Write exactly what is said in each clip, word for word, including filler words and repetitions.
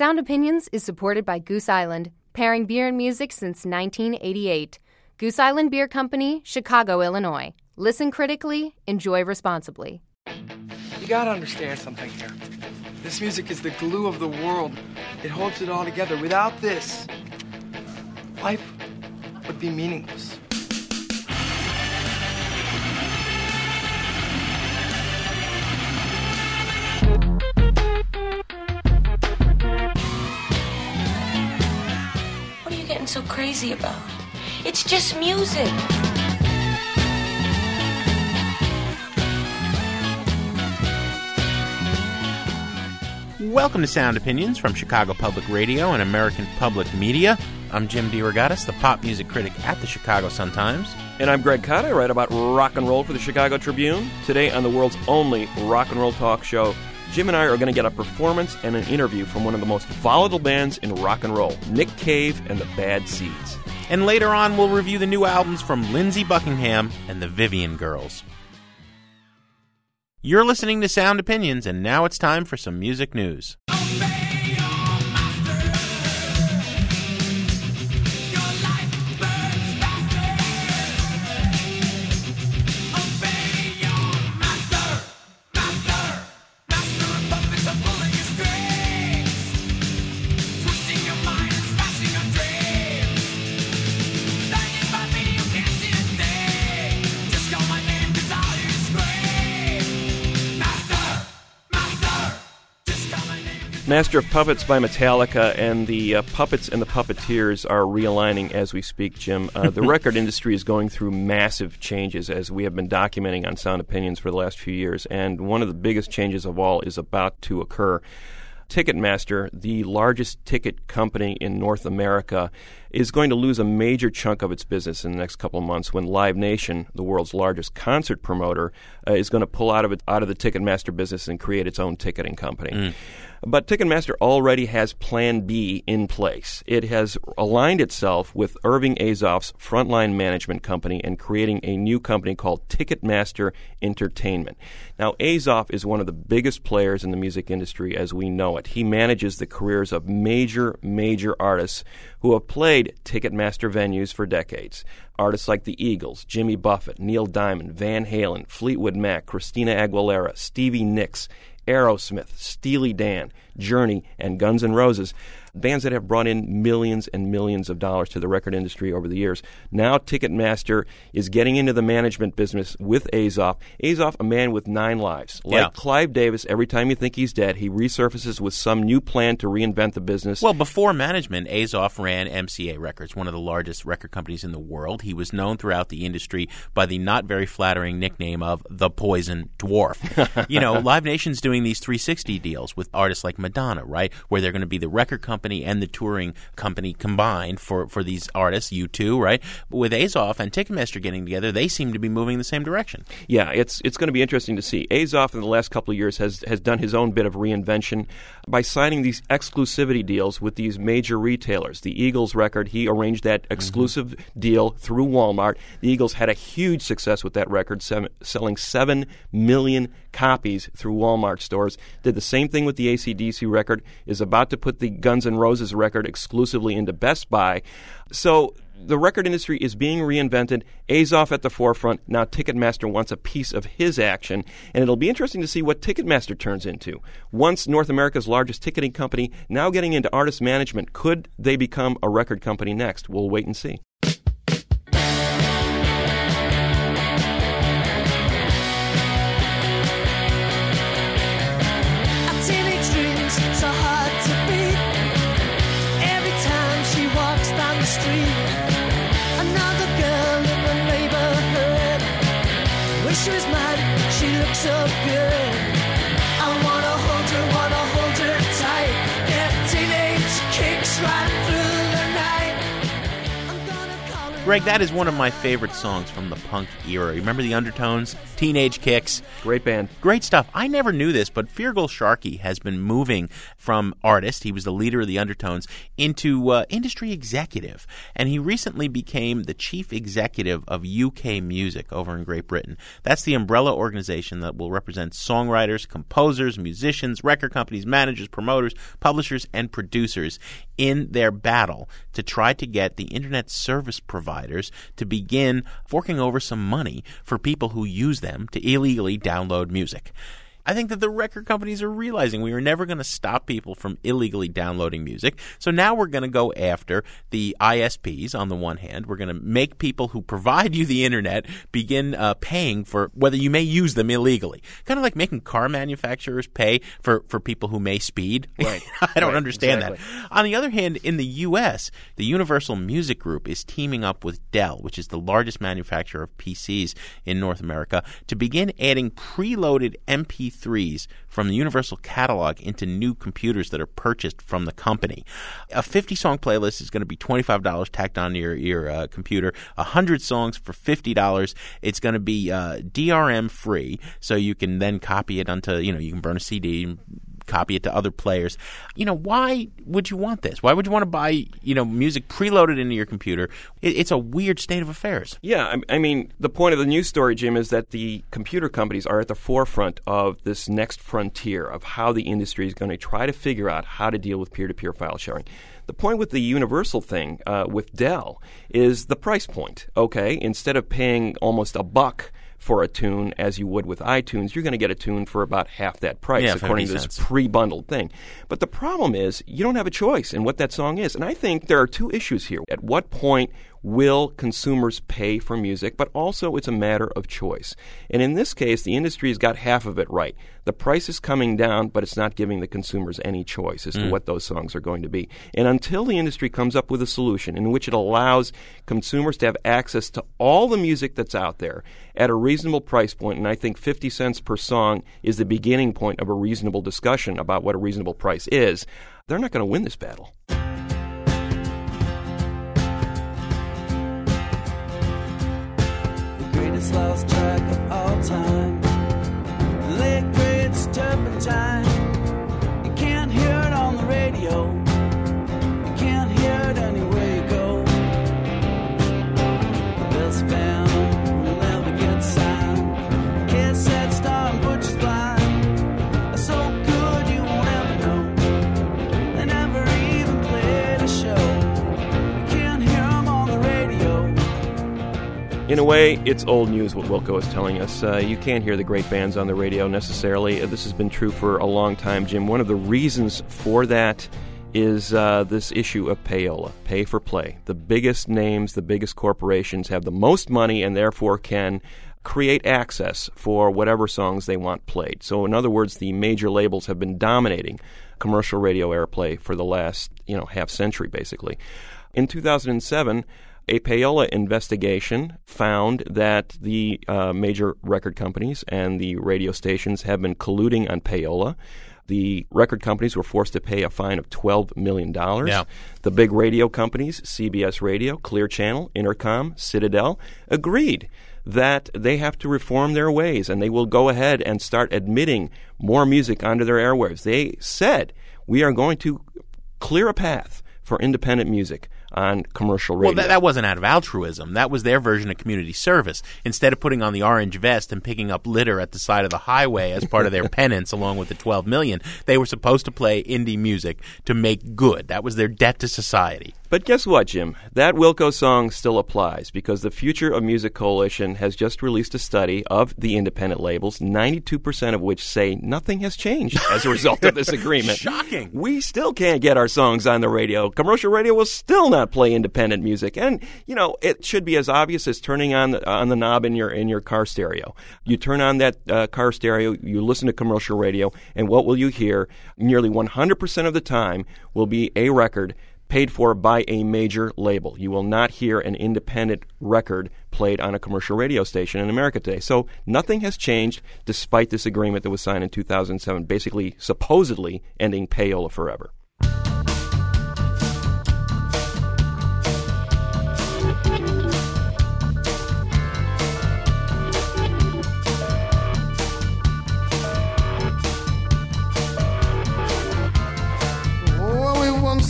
Sound Opinions is supported by Goose Island, pairing beer and music since nineteen eighty-eight. Goose Island Beer Company, Chicago, Illinois. Listen critically, enjoy responsibly. You gotta understand something here. This music is the glue of the world. It holds it all together. Without this, life would be meaningless. What are you getting so crazy about? It's just music. Welcome to Sound Opinions from Chicago Public Radio and American Public Media. I'm Jim DeRogatis, the pop music critic at the Chicago Sun-Times. And I'm Greg Cotta. I write about rock and roll for the Chicago Tribune. Today on the world's only rock and roll talk show, Jim and I are going to get a performance and an interview from one of the most volatile bands in rock and roll, Nick Cave and the Bad Seeds. And later on, we'll review the new albums from Lindsey Buckingham and the Vivian Girls. You're listening to Sound Opinions, and now it's time for some music news. Master of Puppets by Metallica, and the uh, Puppets and the Puppeteers are realigning as we speak, Jim. Uh, the record industry is going through massive changes, as we have been documenting on Sound Opinions for the last few years, and one of the biggest changes of all is about to occur. Ticketmaster, the largest ticket company in North America, is going to lose a major chunk of its business in the next couple of months when Live Nation, the world's largest concert promoter, uh, is going to pull out of it, out of the Ticketmaster business and create its own ticketing company. Mm. But Ticketmaster already has Plan B in place. It has aligned itself with Irving Azoff's Frontline Management Company and creating a new company called Ticketmaster Entertainment. Now, Azoff is one of the biggest players in the music industry as we know it. He manages the careers of major, major artists who have played Ticketmaster venues for decades. Artists like the Eagles, Jimmy Buffett, Neil Diamond, Van Halen, Fleetwood Mac, Christina Aguilera, Stevie Nicks, Aerosmith, Steely Dan, Journey, and Guns N' Roses, bands that have brought in millions and millions of dollars to the record industry over the years. Now Ticketmaster is getting into the management business with Azoff. Azoff, a man with nine lives. Like yeah. Clive Davis, every time you think he's dead, he resurfaces with some new plan to reinvent the business. Well, before management, Azoff ran M C A Records, one of the largest record companies in the world. He was known throughout the industry by the not very flattering nickname of the Poison Dwarf. You know, Live Nation's doing these three sixty deals with artists like Madonna, right, where they're going to be the record company and the touring company combined for, for these artists, U two, right? With Azoff and Ticketmaster getting together, they seem to be moving in the same direction. Yeah, it's it's going to be interesting to see. Azoff in the last couple of years has, has done his own bit of reinvention by signing these exclusivity deals with these major retailers. The Eagles record, he arranged that exclusive mm-hmm. deal through Walmart. The Eagles had a huge success with that record, seven, selling seven million copies through Walmart stores. Did the same thing with the A C D C record, is about to put the Guns N' Roses record exclusively into Best Buy. So the record industry is being reinvented. Azoff at the forefront. Now Ticketmaster wants a piece of his action, and it'll be interesting to see what Ticketmaster turns into. Once North America's largest ticketing company, now getting into artist management, could they become a record company next? We'll wait and see. Greg, that is one of my favorite songs from the punk era. You remember The Undertones? Teenage Kicks. Great band. Great stuff. I never knew this, but Feargal Sharkey has been moving from artist, he was the leader of The Undertones, into uh, industry executive. And he recently became the chief executive of U K Music over in Great Britain. That's the umbrella organization that will represent songwriters, composers, musicians, record companies, managers, promoters, publishers, and producers in their battle to try to get the internet service providers to begin forking over some money for people who use them to illegally download music. I think that the record companies are realizing we were never going to stop people from illegally downloading music. So now we're going to go after the I S Ps on the one hand. We're going to make people who provide you the internet begin uh, paying for whether you may use them illegally. Kind of like making car manufacturers pay for, for people who may speed. Right. I don't right, understand exactly. that. On the other hand, in the U S, the Universal Music Group is teaming up with Dell, which is the largest manufacturer of P Cs in North America, to begin adding preloaded M P three threes from the Universal Catalog into new computers that are purchased from the company. A fifty-song playlist is going to be twenty-five dollars tacked on to your, your uh, computer, one hundred songs for fifty dollars. It's going to be uh, D R M-free, so you can then copy it onto, you know, you can burn a C D and copy it to other players. You know, why would you want this? Why would you want to buy, you know, music preloaded into your computer? It's a weird state of affairs. Yeah, I mean, the point of the news story, Jim, is that the computer companies are at the forefront of this next frontier of how the industry is going to try to figure out how to deal with peer-to-peer file sharing. The point with the Universal thing uh, with Dell is the price point, okay? Instead of paying almost a buck for a tune as you would with iTunes, you're going to get a tune for about half that price, yeah, according to this sense. pre-bundled thing. But the problem is you don't have a choice in what that song is. And I think there are two issues here. At what point will consumers pay for music? But also it's a matter of choice. And in this case, the industry has got half of it right. The price is coming down, but it's not giving the consumers any choice as mm. to what those songs are going to be. And until the industry comes up with a solution in which it allows consumers to have access to all the music that's out there at a reasonable price point, and I think fifty cents per song is the beginning point of a reasonable discussion about what a reasonable price is, they're not going to win this battle. Lost track of all time. Liquids, turpentine. You can't hear it on the radio. You can't hear it anywhere you go. This band will never get signed. Kiss that star and butcher's blind. So good you won't ever know. They never even played a show. You can't hear them on the radio. In a way, it's old news what Wilco is telling us. Uh, you can't hear the great bands on the radio necessarily. This has been true for a long time, Jim. One of the reasons for that is uh, this issue of payola, pay for play. The biggest names, the biggest corporations have the most money and therefore can create access for whatever songs they want played. So in other words, the major labels have been dominating commercial radio airplay for the last, you know, half century basically. In two thousand seven, a payola investigation found that the uh, major record companies and the radio stations have been colluding on payola. The record companies were forced to pay a fine of twelve million dollars. Yeah. The big radio companies, C B S Radio, Clear Channel, Intercom, Citadel, agreed that they have to reform their ways and they will go ahead and start admitting more music onto their airwaves. They said, we are going to clear a path for independent music on commercial radio. Well, that, that wasn't out of altruism. That was their version of community service. Instead of putting on the orange vest and picking up litter at the side of the highway as part of their penance along with the twelve million dollars, they were supposed to play indie music to make good. That was their debt to society. But guess what, Jim? That Wilco song still applies because the Future of Music Coalition has just released a study of the independent labels, ninety-two percent of which say nothing has changed as a result of this agreement. Shocking! We still can't get our songs on the radio. Commercial radio will still not play independent music. And, you know, it should be as obvious as turning on the, on the knob in your, in your car stereo. You turn on that uh, car stereo, you listen to commercial radio, and what will you hear? Nearly one hundred percent of the time will be a record paid for by a major label. You will not hear an independent record played on a commercial radio station in America today. So nothing has changed despite this agreement that was signed in two thousand seven, basically supposedly ending payola forever.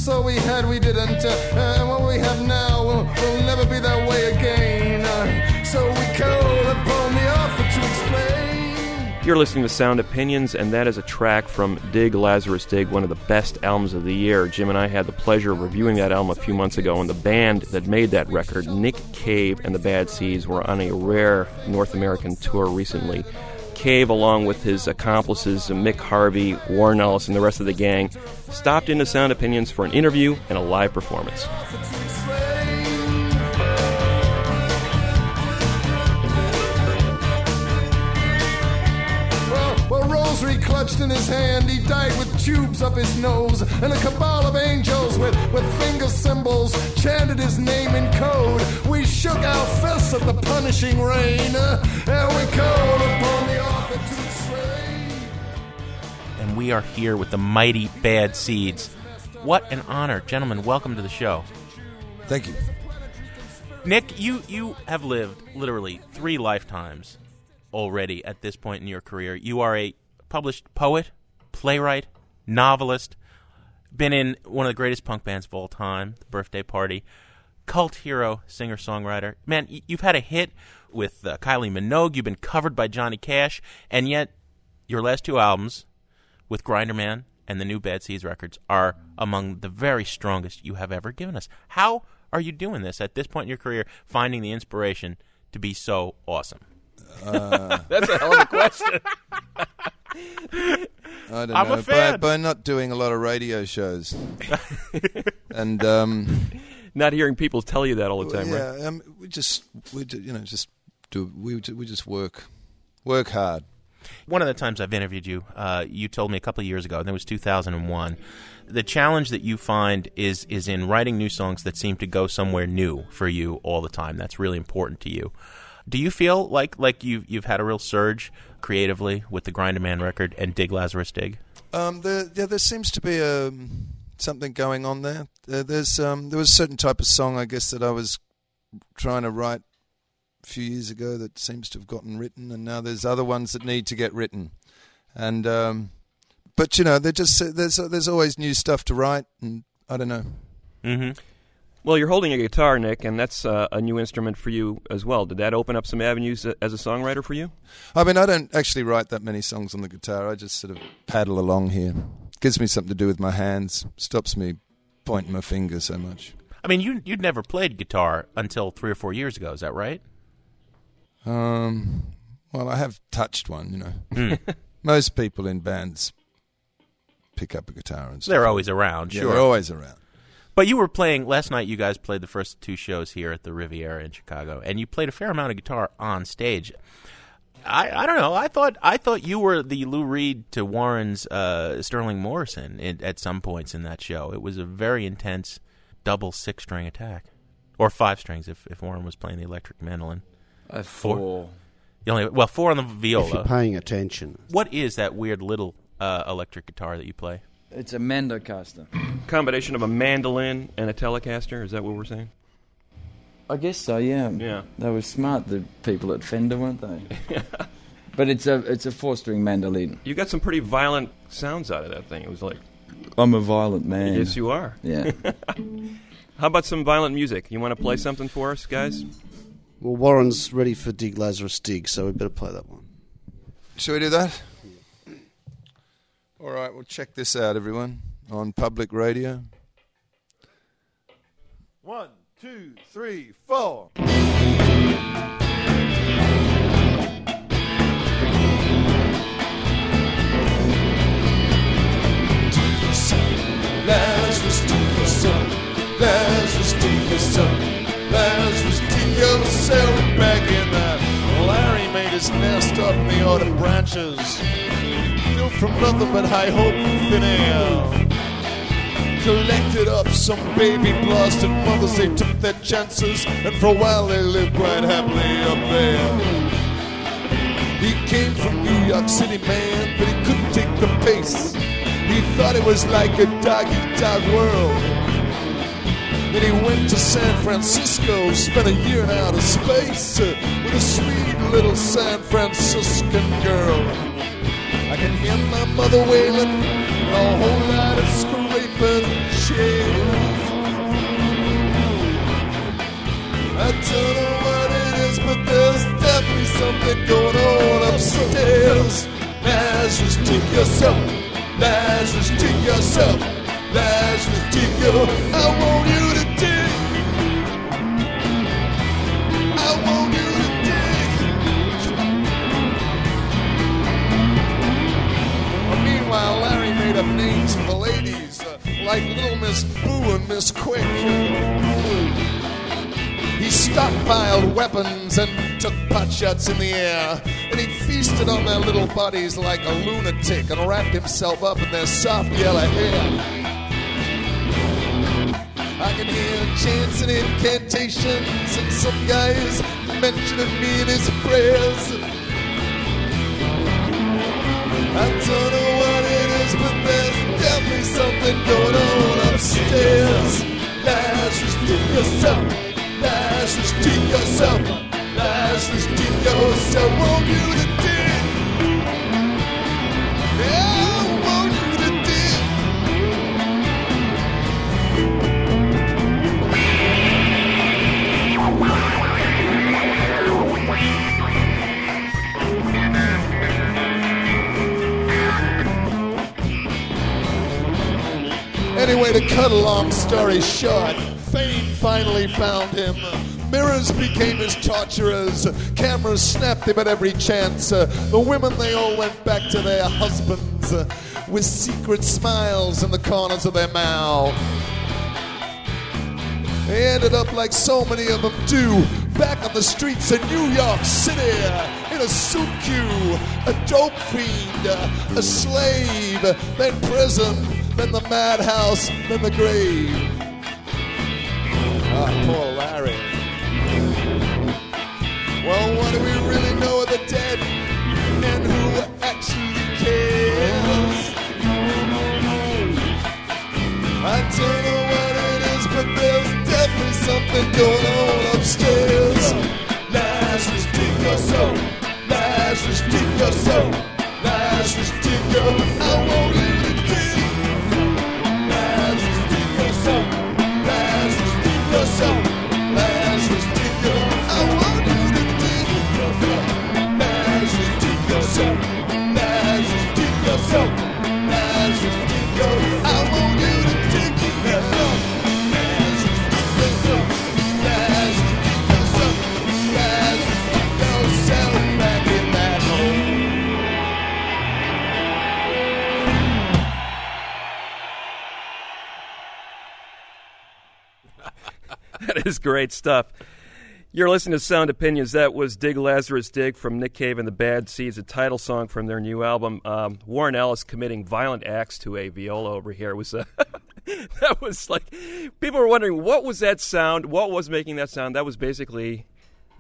so we had, we didn't, uh, and what we have now will, will never be that way again, uh, so we call upon the author to explain. You're listening to Sound Opinions, and that is a track from Dig Lazarus Dig, one of the best albums of the year. Jim and I had the pleasure of reviewing that album a few months ago, and the band that made that record, Nick Cave and the Bad Seeds, were on a rare North American tour recently. Cave, along with his accomplices Mick Harvey, Warren Ellis, and the rest of the gang, stopped into Sound Opinions for an interview and a live performance. Clutched in his hand, he died with tubes up his nose, and a cabal of angels with, with finger symbols chanted his name in code. We shook our fists at the punishing rain, uh, and we called upon the author to explain. And we are here with the mighty Bad Seeds. What an honor, gentlemen. Welcome to the show. Thank you. Nick, you, you have lived literally three lifetimes already at this point in your career. You are a published poet, playwright, novelist, been in one of the greatest punk bands of all time, The Birthday Party, cult hero, singer-songwriter. Man, you've had a hit with uh, Kylie Minogue, you've been covered by Johnny Cash, and yet your last two albums with Grinderman and the new Bad Seeds records are among the very strongest you have ever given us. How are you doing this at this point in your career, finding the inspiration to be so awesome? Uh, That's a hell of a question. I don't I'm know, a fan. By, by not doing a lot of radio shows, and um, not hearing people tell you that all the time, yeah, right? Um, we just, we you know, just do we we just work, work hard. One of the times I've interviewed you, uh, you told me a couple of years ago, and it was two thousand one. The challenge that you find is is in writing new songs that seem to go somewhere new for you all the time. That's really important to you. Do you feel like like you've, you've had a real surge creatively with the Grinderman record and Dig Lazarus Dig? Um, there, yeah, there seems to be a, something going on there. Uh, there's um, there was a certain type of song, I guess, that I was trying to write a few years ago that seems to have gotten written, and now there's other ones that need to get written. And um, but you know, they're just there's there's always new stuff to write, and I don't know. Mm-hmm. Well, you're holding a guitar, Nick, and that's uh, a new instrument for you as well. Did that open up some avenues as a songwriter for you? I mean, I don't actually write that many songs on the guitar. I just sort of paddle along here. Gives me something to do with my hands. Stops me pointing my finger so much. I mean, you, you'd never played guitar until three or four years ago. Is that right? Um, well, I have touched one, you know. Mm. Most people in bands pick up a guitar and stuff. They're always around, sure. Yeah, they're always around. But you were playing, last night you guys played the first two shows here at the Riviera in Chicago, and you played a fair amount of guitar on stage. I, I don't know, I thought I thought you were the Lou Reed to Warren's uh, Sterling Morrison in, at some points in that show. It was a very intense double six-string attack. Or five strings if, if Warren was playing the electric mandolin. Uh, four. four. You only, well, four on the viola. If you're paying attention. What is that weird little uh, electric guitar that you play? It's a Mendocaster. Combination of a mandolin and a Telecaster, is that what we're saying? I guess so, yeah. Yeah. They were smart, the people at Fender, weren't they? Yeah. But it's a it's a four-string mandolin. You got some pretty violent sounds out of that thing. It was like... I'm a violent man. Yes, you are. Yeah. How about some violent music? You want to play something for us, guys? Well, Warren's ready for Dig Lazarus Dig, so we better play that one. Shall we do that? All right, well, check this out, everyone, on public radio. One, two, three, four. Lazarus, dig yourself. Lazarus, dig yourself. Lazarus, dig yourself back in there. Larry made his nest up in the autumn branches. From nothing but high hope and thin air. Collected up some baby blasted mothers. They took their chances, and for a while they lived quite happily up there. He came from New York City, man, but he couldn't take the pace. He thought it was like a dog-eat-dog world. Then he went to San Francisco, spent a year in outer space uh, with a sweet little San Franciscan girl. I can hear my mother wailing, a whole lot of scraping. open shades. I don't know what it is, but there's definitely something going on upstairs. Lazarus, dig yourself. Lazarus, dig yourself. Lazarus, dig your. I want you to dig. I want you to dig. Well, meanwhile, Larry made up names for the ladies, uh, like Little Miss Boo and Miss Quick. He stockpiled weapons and took pot shots in the air. And he feasted on their little bodies like a lunatic and wrapped himself up in their soft yellow hair. I can hear chants and incantations and some guys mentioning me in his prayers. I don't know what it is, but there's definitely something going on upstairs. Lazarus, dig yourself. Lazarus, dig yourself. Lazarus, dig yourself. Want you to dig? Yeah, I want you to dig. Anyway, to cut a long story short, fame finally found him. Mirrors became his torturers. Cameras snapped him at every chance. Uh, the women, they all went back to their husbands uh, with secret smiles in the corners of their mouth. They ended up like so many of them do, back on the streets of New York City, in a soup queue, a dope fiend, uh, a slave, then prison, then the madhouse, then the grave. Ah, poor Larry. Well, what do we really know of the dead and who actually cares? I don't know what it is, but there's definitely something going on upstairs. Lazarus, dig yourself. Lazarus, dig yourself. Lazarus, dig yourself. I want you to dig. Lazarus, dig yourself. Lazarus, dig yourself. Lazarus, dig yourself. I want. Lazarus, dig yourself. Lazarus, dig yourself. I want you to dig yourself. Lazarus, dig yourself. Lazarus, dig yourself. Lazarus, dig yourself back in that hole. That is great stuff. You're listening to Sound Opinions. That was Dig Lazarus Dig from Nick Cave and the Bad Seeds, a title song from their new album. Um, Warren Ellis committing violent acts to a viola over here. It was uh, that was like, people were wondering, what was that sound? What was making that sound? That was basically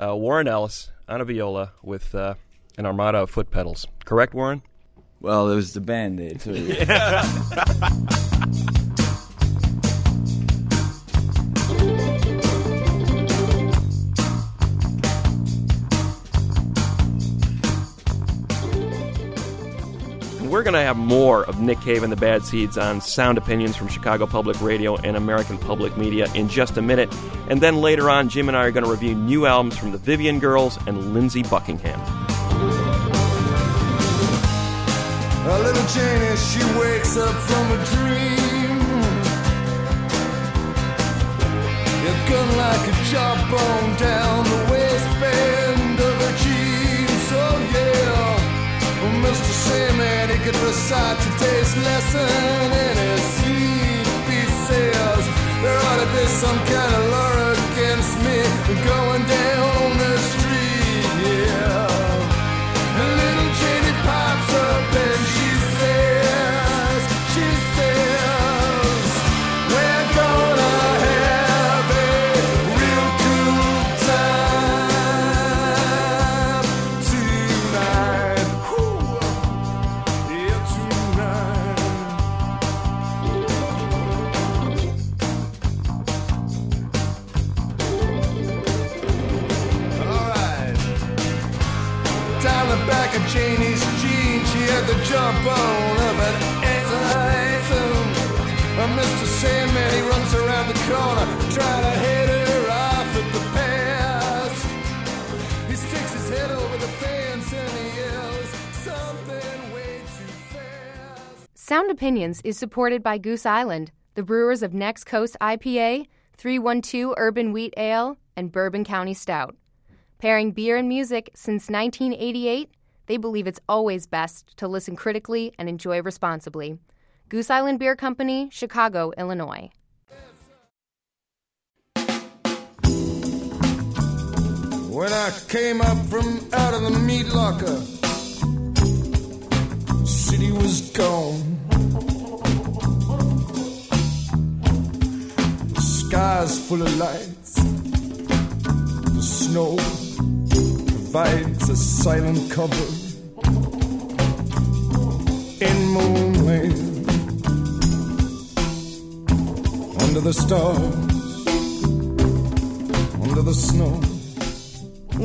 uh, Warren Ellis on a viola with uh, an armada of foot pedals. Correct, Warren? Well, there was the band there, too. Yeah. We're going to have more of Nick Cave and the Bad Seeds on Sound Opinions from Chicago Public Radio and American Public Media in just a minute. And then later on, Jim and I are going to review new albums from the Vivian Girls and Lindsey Buckingham. A little Janie, she wakes up from a dream. You're gone like a jawbone down the waistband of her jeans, oh yeah. Mister Sandman, he could recite today's lesson in his C D sales. There ought to be some kind of law against me going down the street, yeah. A little Jenny pops up and she says, she says, we're gonna have a real cool time tonight. Back of Janie's jeans, she had the jawbone of an atom. Mister Sound Opinions is supported by Goose Island, the brewers of Next Coast I P A, three one two Urban Wheat Ale, and Bourbon County Stout. Pairing beer and music since nineteen eighty-eight, they believe it's always best to listen critically and enjoy responsibly. Goose Island Beer Company, Chicago, Illinois. When I came up from out of the meat locker, city was gone. The sky's full of lights. The snow provides a silent cover in moonlight. Under the stars, under the snow.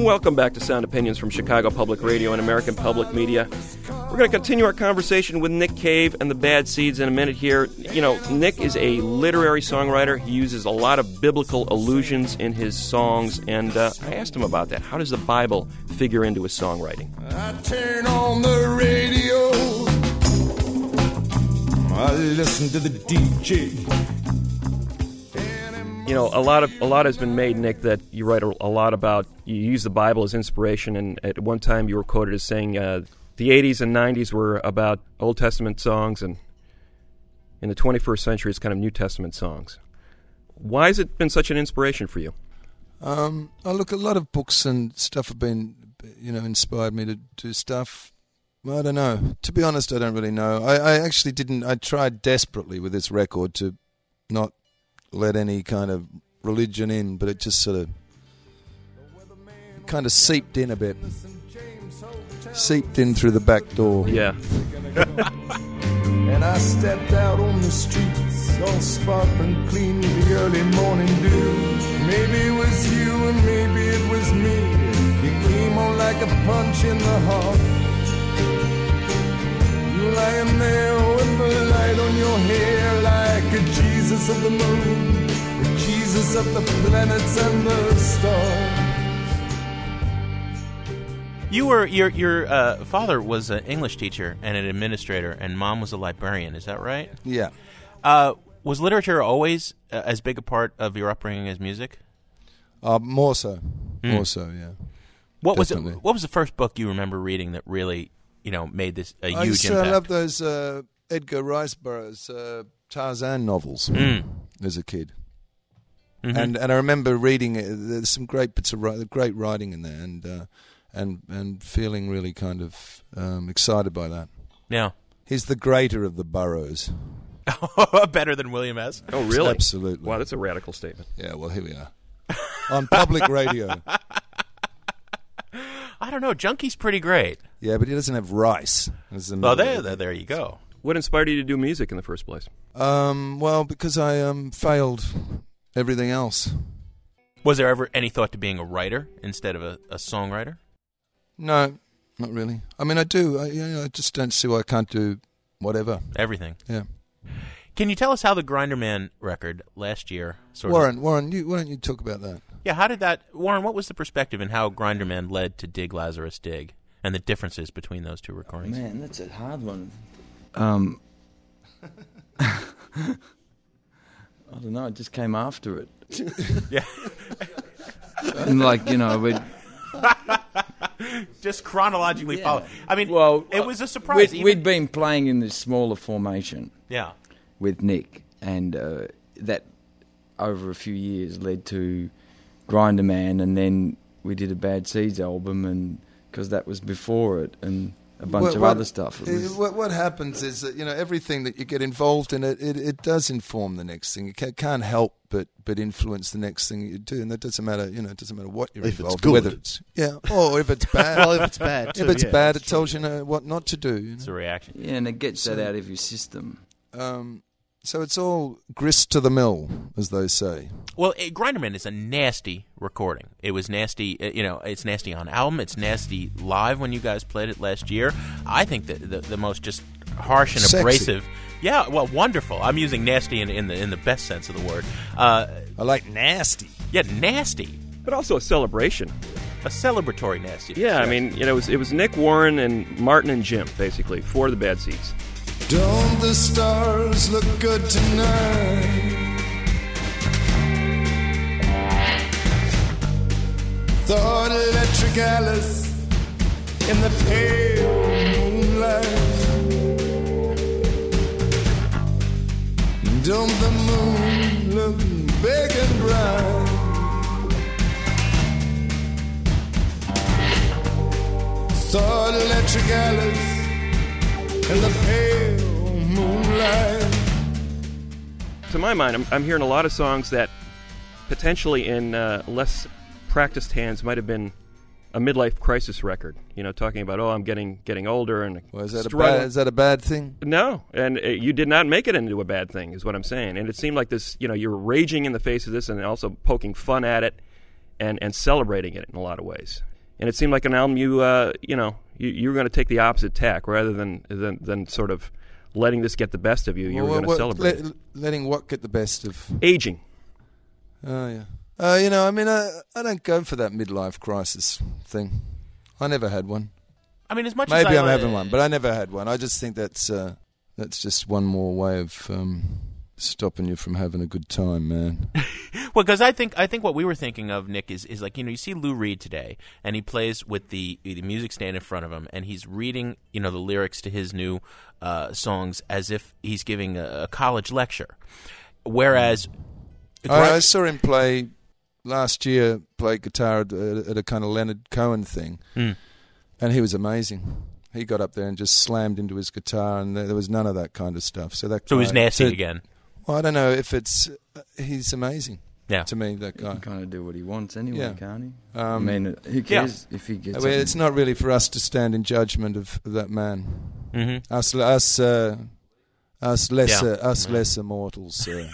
Welcome back to Sound Opinions from Chicago Public Radio and American Public Media. We're going to continue our conversation with Nick Cave and the Bad Seeds in a minute here. You know, Nick is a literary songwriter. He uses a lot of biblical allusions in his songs, and uh, I asked him about that. How does the Bible figure into his songwriting? I turn on the radio. I listen to the D J. You know, a lot of a lot has been made, Nick, that you write a, a lot about. You use the Bible as inspiration, and at one time you were quoted as saying uh, the eighties and nineties were about Old Testament songs, and in the twenty-first century it's kind of New Testament songs. Why has it been such an inspiration for you? Um, I look, a lot of books and stuff have been, you know, inspired me to do stuff. I don't know. To be honest, I don't really know. I, I actually didn't. I tried desperately with this record to not let any kind of religion in, but it just sort of kind of seeped in a bit. Seeped in through the back door. Yeah. And I stepped out on the streets, all sparkling clean, the early morning dew. Maybe it was you and maybe it was me. You came on like a punch in the heart. You lying there with the light on your hair like a G. Jesus of the moon, the Jesus of the planets and the stars. You were your your uh, father was an English teacher and an administrator, and mom was a librarian. Is that right? Yeah. Uh, was literature always uh, as big a part of your upbringing as music? Uh, more so, mm. more so. Yeah. What Definitely. was it, What was the first book you remember reading that really, you know, made this a I huge impact? I used to love those uh, Edgar Rice Burroughs. Uh, Tarzan novels mm. as a kid, mm-hmm. and and I remember reading it. There's some great bits of great writing in there, and uh, and and feeling really kind of um, excited by that. Yeah, he's the greater of the Burroughs. Better than William S. Oh, really? Absolutely. Wow, that's a radical statement. Yeah. Well, here we are on public radio. I don't know. Junkie's pretty great. Yeah, but he doesn't have rice. Well, there, there, there you go. What inspired you to do music in the first place? Um, well, because I um, failed everything else. Was there ever any thought to being a writer instead of a, a songwriter? No, not really. I mean, I do. I, you know, I just don't see why I can't do whatever. Everything. Yeah. Can you tell us how the Grinderman record last year sort Warren, of... Warren, Warren, why don't you talk about that? Yeah, how did that... Warren, what was the perspective in how Grinderman led to Dig Lazarus Dig and the differences between those two recordings? Oh, man, that's a hard one. Um, I don't know, it just came after it. Yeah. And like, you know, we just chronologically yeah. follow. I mean, well, it was a surprise. We'd, even... we'd been playing in this smaller formation yeah. with Nick, and uh, that over a few years led to Grinderman, and then we did a Bad Seeds album, and because that was before it, and... a bunch what, of other stuff. It was... What, what happens is that, you know, everything that you get involved in, it, it, it does inform the next thing. It can't help but, but influence the next thing you do, and that doesn't matter. You know, it doesn't matter what you're if involved. It's good. Whether it's yeah, or if it's bad. Well, if it's bad, too, if it's yeah, bad, it tells you know, what not to do. You know? It's a reaction. Yeah, and it gets so, that out of your system. Um, so it's all grist to the mill, as they say. Well, Grinderman is a nasty recording. It was nasty, you know, it's nasty on album. It's nasty live when you guys played it last year. I think that the, the most just harsh and Sexy. abrasive. Yeah, well, wonderful. I'm using nasty in, in the in the best sense of the word. Uh, I like nasty. Yeah, nasty. But also a celebration. A celebratory nasty. Yeah, yeah, I mean, you know, it was, it was Nick, Warren, and Martin and Jim, basically, for the Bad Seeds. Don't the stars look good tonight? Thought electric Alice in the pale moonlight. Don't the moon look big and bright? Thought electric Alice in the pale moonlight. To my mind, I'm, I'm hearing a lot of songs that potentially in uh, less practiced hands might have been a midlife crisis record, you know, talking about, oh, I'm getting getting older. And well, is, that a bad, is that a bad thing? No, and uh, you did not make it into a bad thing, is what I'm saying. And it seemed like this, you know, you were raging in the face of this and also poking fun at it and, and celebrating it in a lot of ways. And it seemed like an album you, uh, you know, you, you were going to take the opposite tack rather than, than, than sort of letting this get the best of you. You well, were going to celebrate let, letting what get the best of? Aging. Oh, yeah. Uh, you know, I mean, I, I don't go for that midlife crisis thing. I never had one. I mean, as much Maybe as Maybe I'm having one, but I never had one. I just think that's uh, that's just one more way of um, stopping you from having a good time, man. Well, because I think I think what we were thinking of, Nick, is, is like, you know, you see Lou Reed today, and he plays with the, the music stand in front of him, and he's reading, you know, the lyrics to his new uh, songs as if he's giving a, a college lecture. Whereas... I, I saw him play... Last year, played guitar at a, at a kind of Leonard Cohen thing, mm. and he was amazing. He got up there and just slammed into his guitar, and there, there was none of that kind of stuff. So that so guy, he's nasty so, again. Well, I don't know if it's uh, he's amazing. Yeah. To me, that guy he can kind of do what he wants anyway, yeah. can't he? Um, I mean, who cares yeah. if he gets? I mean, it's not really for us to stand in judgment of, of that man. Mm-hmm. Us, us. Uh, Us lesser, yeah. us lesser mortals. Uh,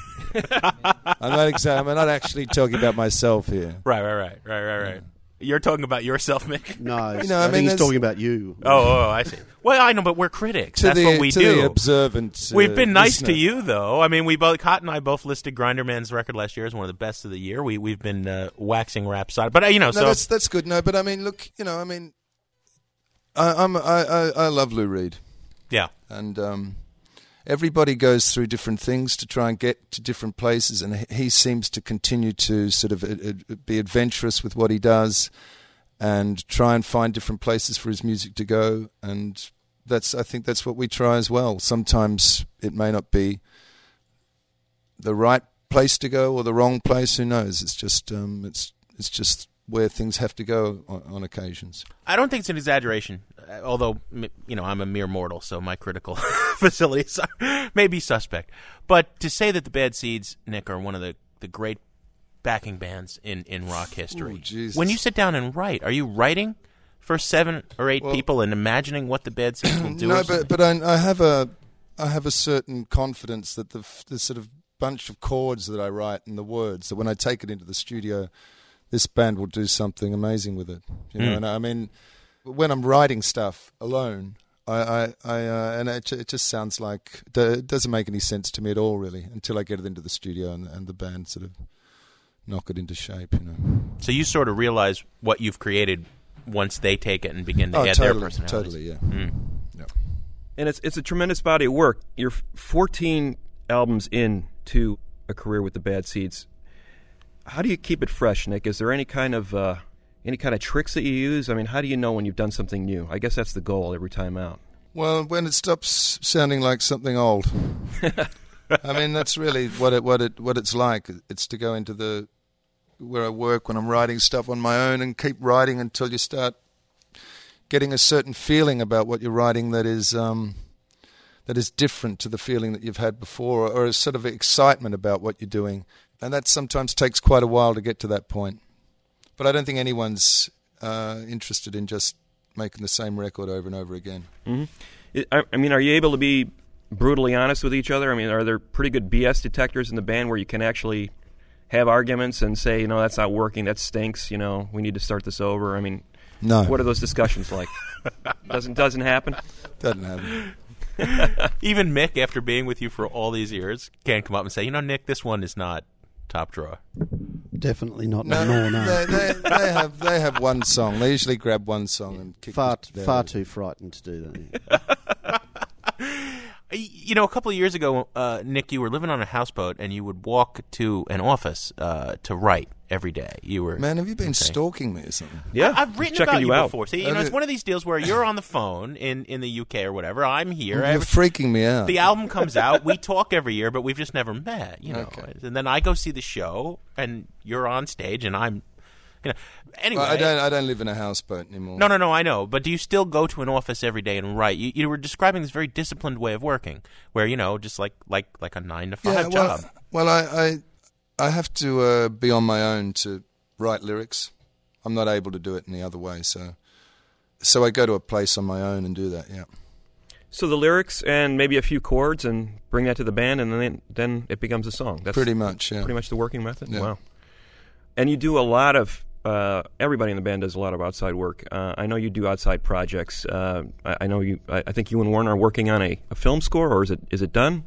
I'm not exa- I'm not actually talking about myself here. Right, right, right, right, right, right. You're talking about yourself, Mick. No, you know, I, I mean, think he's talking about you. Oh, oh, I see. Well, I know, but we're critics. To That's the, what we to do. The observant. Uh, We've been nice listener. To you, though. I mean, we both, Cott and I both listed Grinderman's record last year as one of the best of the year. We we've been uh, waxing rhapsodic, but uh, you know, no, so that's that's good. No, but I mean, look, you know, I mean, I, I'm I, I I love Lou Reed. Yeah, and um. Everybody goes through different things to try and get to different places, and he seems to continue to sort of uh, be adventurous with what he does and try and find different places for his music to go. And that's, I think that's what we try as well. Sometimes it may not be the right place to go or the wrong place. Who knows? It's just um, it's it's just where things have to go on, on occasions. I don't think it's an exaggeration. Although, you know, I'm a mere mortal, so my critical facilities are, may be suspect. But to say that the Bad Seeds, Nick, are one of the, the great backing bands in, in rock history. Ooh, Jesus. When you sit down and write, are you writing for seven or eight well, people and imagining what the Bad Seeds will do? No, but, but I, I have a I have a certain confidence that the, the sort of bunch of chords that I write and the words, that when I take it into the studio, this band will do something amazing with it. You know, mm. and I mean... When I'm writing stuff alone, I, I, I uh, and it, it just sounds like it doesn't make any sense to me at all, really, until I get it into the studio and, and the band sort of knock it into shape, you know. So you sort of realize what you've created once they take it and begin to oh, add totally, their personalities. Totally, yeah. Mm. yeah. And it's it's a tremendous body of work. You're fourteen albums in to a career with the Bad Seeds. How do you keep it fresh, Nick? Is there any kind of uh, Any kind of tricks that you use? I mean, how do you know when you've done something new? I guess that's the goal every time out. Well, when it stops sounding like something old. I mean, that's really what it what it what it's like. It's to go into the where I work when I'm writing stuff on my own and keep writing until you start getting a certain feeling about what you're writing that is um, that is different to the feeling that you've had before, or, or a sort of excitement about what you're doing. And that sometimes takes quite a while to get to that point. But I don't think anyone's uh, interested in just making the same record over and over again. Mm-hmm. I, I mean, are you able to be brutally honest with each other? I mean, are there pretty good B S detectors in the band where you can actually have arguments and say, you know, that's not working, that stinks, you know, we need to start this over? I mean, no. What are those discussions like? doesn't doesn't happen? Doesn't happen. Even Mick, after being with you for all these years, can't come up and say, you know, Nick, this one is not top drawer. Definitely not. No, no, no. They, they, they have they have one song. They usually grab one song and kick far, it. Far far too frightened to do that. You know, a couple of years ago, uh, Nick, you were living on a houseboat, and you would walk to an office uh, to write every day. You were man. Have you been okay. stalking me or something? Yeah, I, I've written Checking about you, you before. See, you know, it's one of these deals where you're on the phone in, in the U K or whatever. I'm here. You're every, freaking me out. The album comes out. We talk every year, but we've just never met. You know, okay. And then I go see the show, and you're on stage, and I'm. You know, anyway, I don't. I don't live in a houseboat anymore. No, no, no. I know, but do you still go to an office every day and write? You, you were describing this very disciplined way of working, where you know, just like like, like a nine to five yeah, well, job. Well, I I, I have to uh, be on my own to write lyrics. I'm not able to do it any other way, so so I go to a place on my own and do that. Yeah. So the lyrics and maybe a few chords and bring that to the band, and then then it becomes a song. That's pretty much. Yeah. Pretty much the working method. Yeah. Wow. And you do a lot of. Uh, everybody in the band does a lot of outside work. Uh, I know you do outside projects. Uh, I, I know you. I, I think you and Warren are working on a, a film score, or is it is it done?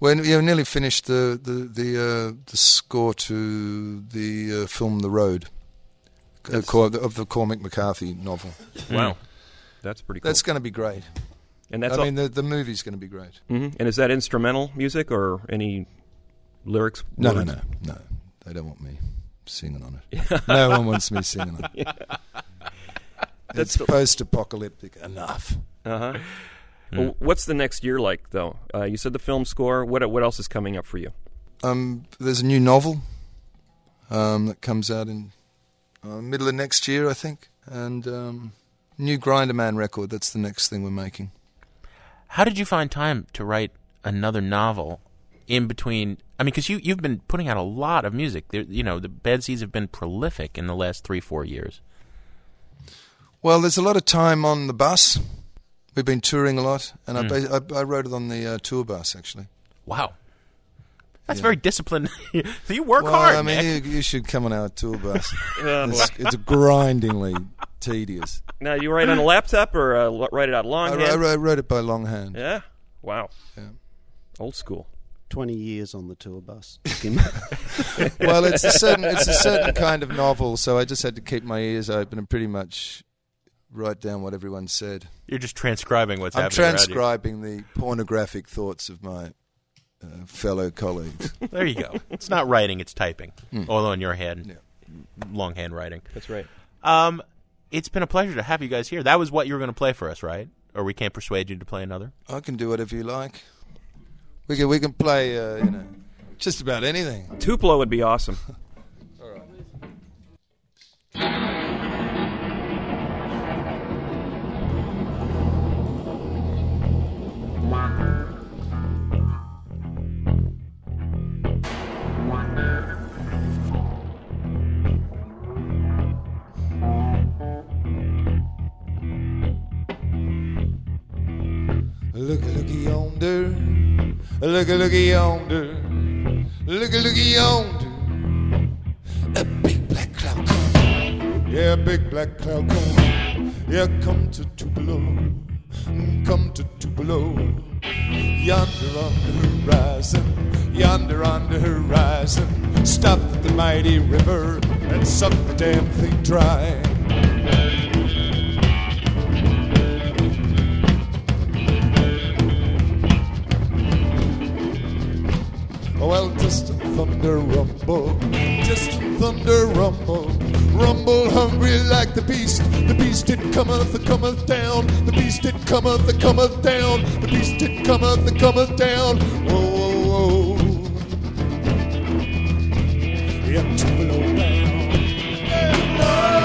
Well, we nearly finished the the the, uh, the score to the uh, film The Road, uh, of the Cormac McCarthy novel. Wow, that's pretty cool. That's going to be great. And that's I all... mean, the the movie's going to be great. Mm-hmm. And is that instrumental music or any lyrics? No, words? no, no, no. They don't want me. Singing on it. No one wants me singing on it. That's it's post-apocalyptic enough. Uh-huh. Mm. Well, what's the next year like, though? Uh, you said the film score. What what else is coming up for you? Um, there's a new novel um, that comes out in uh, middle of next year, I think, and um, new Grinderman record. That's the next thing we're making. How did you find time to write another novel? In between, I mean, because you, you've been putting out a lot of music. There, you know, the Bad Seeds have been prolific in the last three, four years. Well, there's a lot of time on the bus. We've been touring a lot, and mm. I, I, I wrote it on the uh, tour bus, actually. Wow. That's yeah. very disciplined. So you work well, hard, I mean, Nick. You, you should come on our tour bus. oh, it's, it's grindingly tedious. Now, you write on a laptop or uh, write it out longhand? I, I wrote it by longhand. Yeah? Wow. Yeah. Old school. Twenty years on the tour bus. Well, it's a certain it's a certain kind of novel, so I just had to keep my ears open and pretty much write down what everyone said. You're just transcribing what's I'm happening. I'm transcribing the pornographic thoughts of my uh, fellow colleagues. There you go. It's not writing; it's typing. Mm. Although in your hand, yeah. longhand writing. That's right. Um, it's been a pleasure to have you guys here. That was what you were going to play for us, right? Or we can't persuade you to play another. I can do whatever you like. We can we can play uh, you know just about anything. Tupelo would be awesome. All right. Looky, looky yonder. Look a looky yonder, look a looky yonder. A big black cloud come, yeah, a big black cloud come, yeah, come to Tupelo, come to Tupelo. Yonder on the horizon, yonder on the horizon. Stop the mighty river and suck the damn thing dry. Well, just thunder rumble, just thunder rumble, rumble hungry like the beast. The beast did cometh, the cometh down. The beast did cometh, the cometh down. The beast did cometh, the cometh down. Whoa, whoa, whoa. Yeah, Tupelo bound. And now.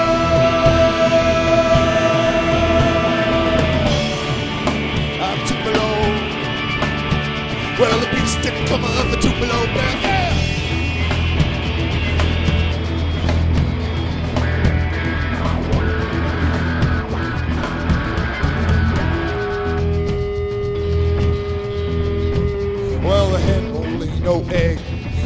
Well, the beast did come out of the Tupelo back. Yeah. Well, the hen won't lay no egg.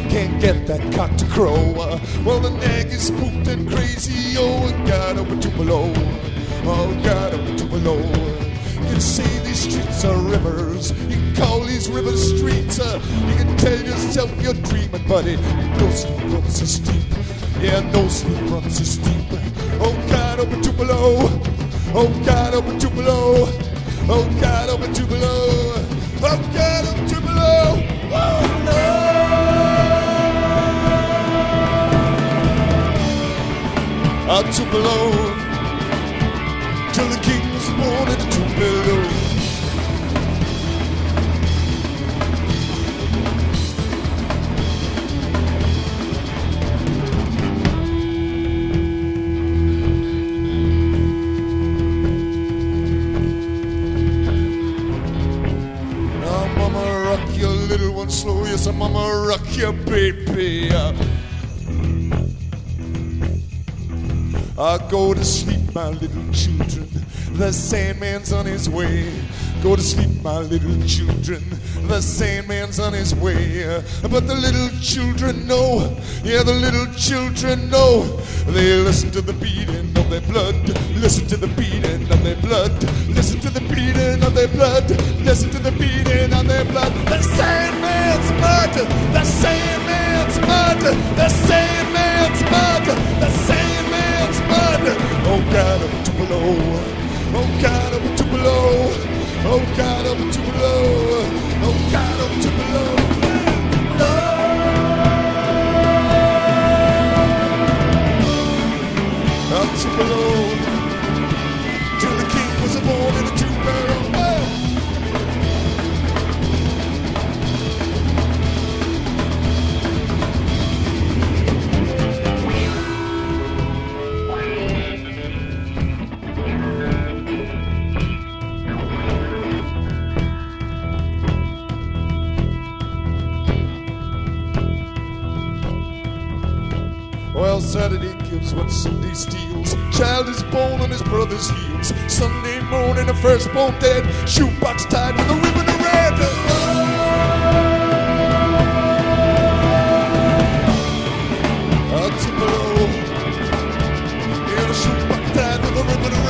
Can't get that cock to crow. Uh, well, the nag is spooked and crazy. Oh, God, over Tupelo. Oh, God, over Tupelo. You can say these streets are rivers. You can call these rivers streets. Uh, you can tell yourself you're dreaming, buddy. No sleep runs so steep. Yeah, no sleep runs so steep. Oh God, over Tupelo. Oh God, over Tupelo. Oh God, over Tupelo. I've got him to blow. Oh, no. Out to below, till the king's born at two below. Now, mama, rock your little one slow. Yes, mama, rock your baby. I go to sleep, my little children, the Sandman's on his way. Go to sleep, my little children, the Sandman's on his way. But the little children know, yeah, the little children know. They listen to the beating of their blood, listen to the beating of their blood, listen to the beating of their blood, listen to the beating of their blood. The Sandman's murder, the Sandman's murder, the Sandman's murder, the Sandman's murder. Oh God, I'm too below. Oh God, I'm too below. Oh God, I'm too below. Oh God, I'm too below. No. I'm too below. Till the king was born in a two-barrel. Saturday gives what Sunday steals. Child is born on his brother's heels. Sunday morning, the firstborn dead. Shoebox tied with a ribbon of red. Out to below. Yeah, the shoebox tied with a ribbon of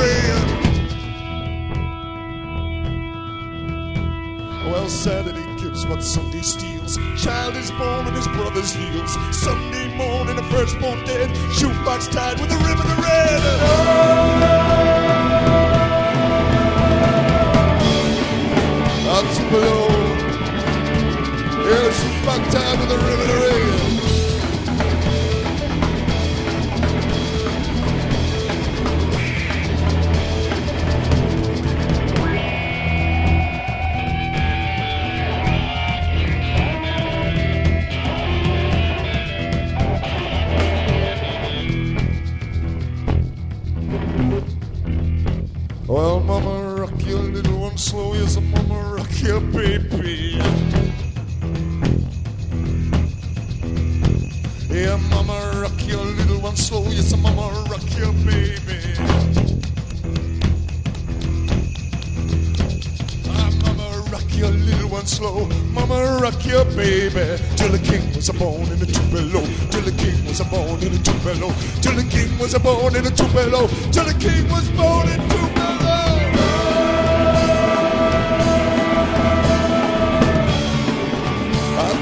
red. Well, Saturday gives what Sunday steals. Child is born on his brother's heels. Sunday morning, the firstborn dead, shoebox tied with a ribbon of red. Oh, out to below, yeah, shoebox tied with a ribbon of slow as a mama rock your baby. Yeah, mama rock your little one slow. Yes, a mama rock your baby. Ah, mama rock your little one slow. Mama rock your baby. Till the king was born in a two below. Till the king was born in a two below. Till the king was born in a two below. Till the king was born in two below.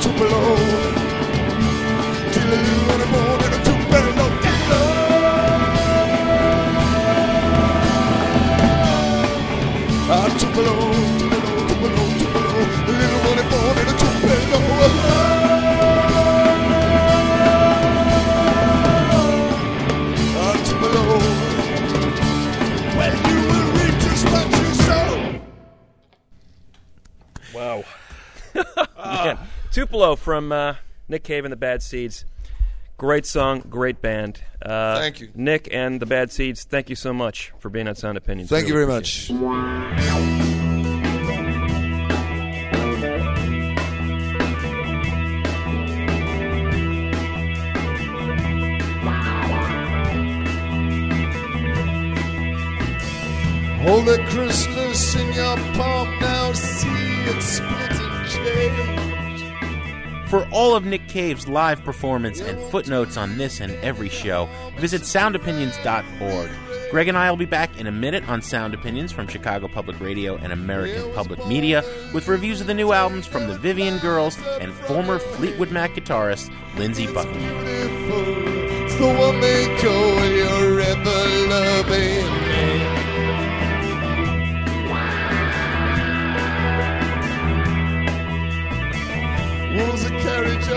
Too below, till I live on the morning, I'm too below, too below. I'm too below, too below, too below, too below, a little on the morning, I'm too below. I'm too below. Well, you will reap just what you sow. Wow. Yeah. Tupelo from uh, Nick Cave and the Bad Seeds. Great song, great band. Uh, thank you. Nick and the Bad Seeds, thank you so much for being on Sound Opinions. Thank really you very much. Hold the Christmas in your palm, now see it split and change. For all of Nick Cave's live performance and footnotes on this and every show, visit sound opinions dot org. Greg and I will be back in a minute on Sound Opinions from Chicago Public Radio and American Public Media with reviews of the new albums from the Vivian Girls and former Fleetwood Mac guitarist Lindsey Buckingham. It's the one they call your ever-loving.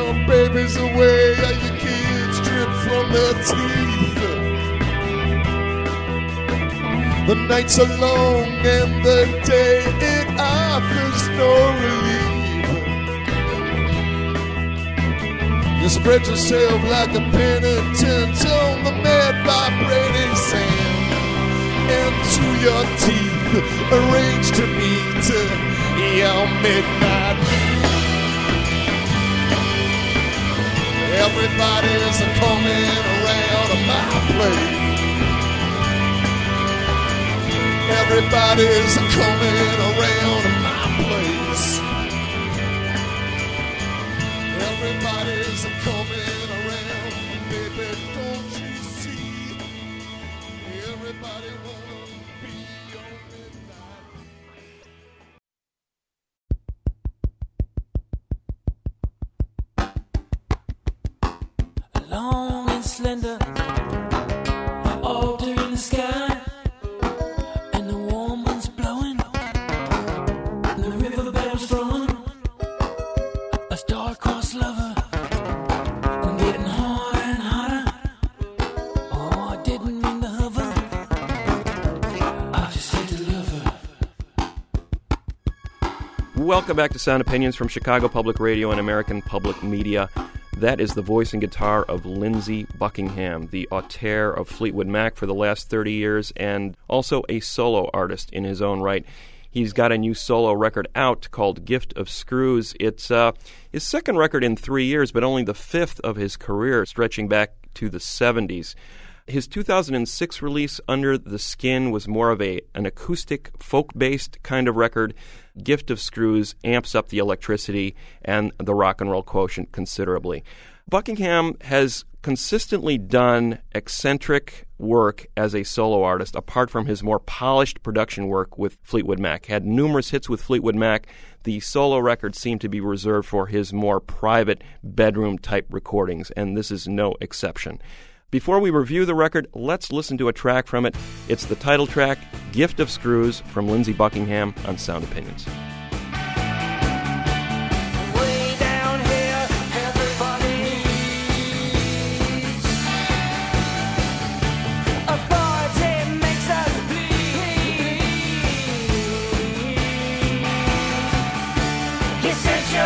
your babies away and your kids drip from their teeth. The nights are long and the day it offers no relief. You spread yourself like a penitent on the mad vibrating sand. Into your teeth, arrange to meet your midnight. Everybody's coming around my place. Everybody's coming around my place. Everybody's coming around, baby, don't you see? Everybody wants. Long and slender, altar in the sky, and the warm wind's blowing, and the river bell's throwing, a star-crossed lover, and getting harder and harder. Oh, I didn't mean to hover, I just had to love her. Welcome back to Sound Opinions from Chicago Public Radio and American Public Media. That is the voice and guitar of Lindsey Buckingham, the auteur of Fleetwood Mac for the last thirty years and also a solo artist in his own right. He's got a new solo record out called Gift of Screws. It's uh, his second record in three years, but only the fifth of his career, stretching back to the seventies. His two thousand six release, Under the Skin, was more of a an acoustic, folk-based kind of record. Gift of Screws amps up the electricity and the rock and roll quotient considerably. Buckingham has consistently done eccentric work as a solo artist, apart from his more polished production work with Fleetwood Mac. Had numerous hits with Fleetwood Mac. The solo records seem to be reserved for his more private, bedroom-type recordings, and this is no exception. Before we review the record, let's listen to a track from it. It's the title track, Gift of Screws, from Lindsey Buckingham on Sound Opinions. Gift of Screws.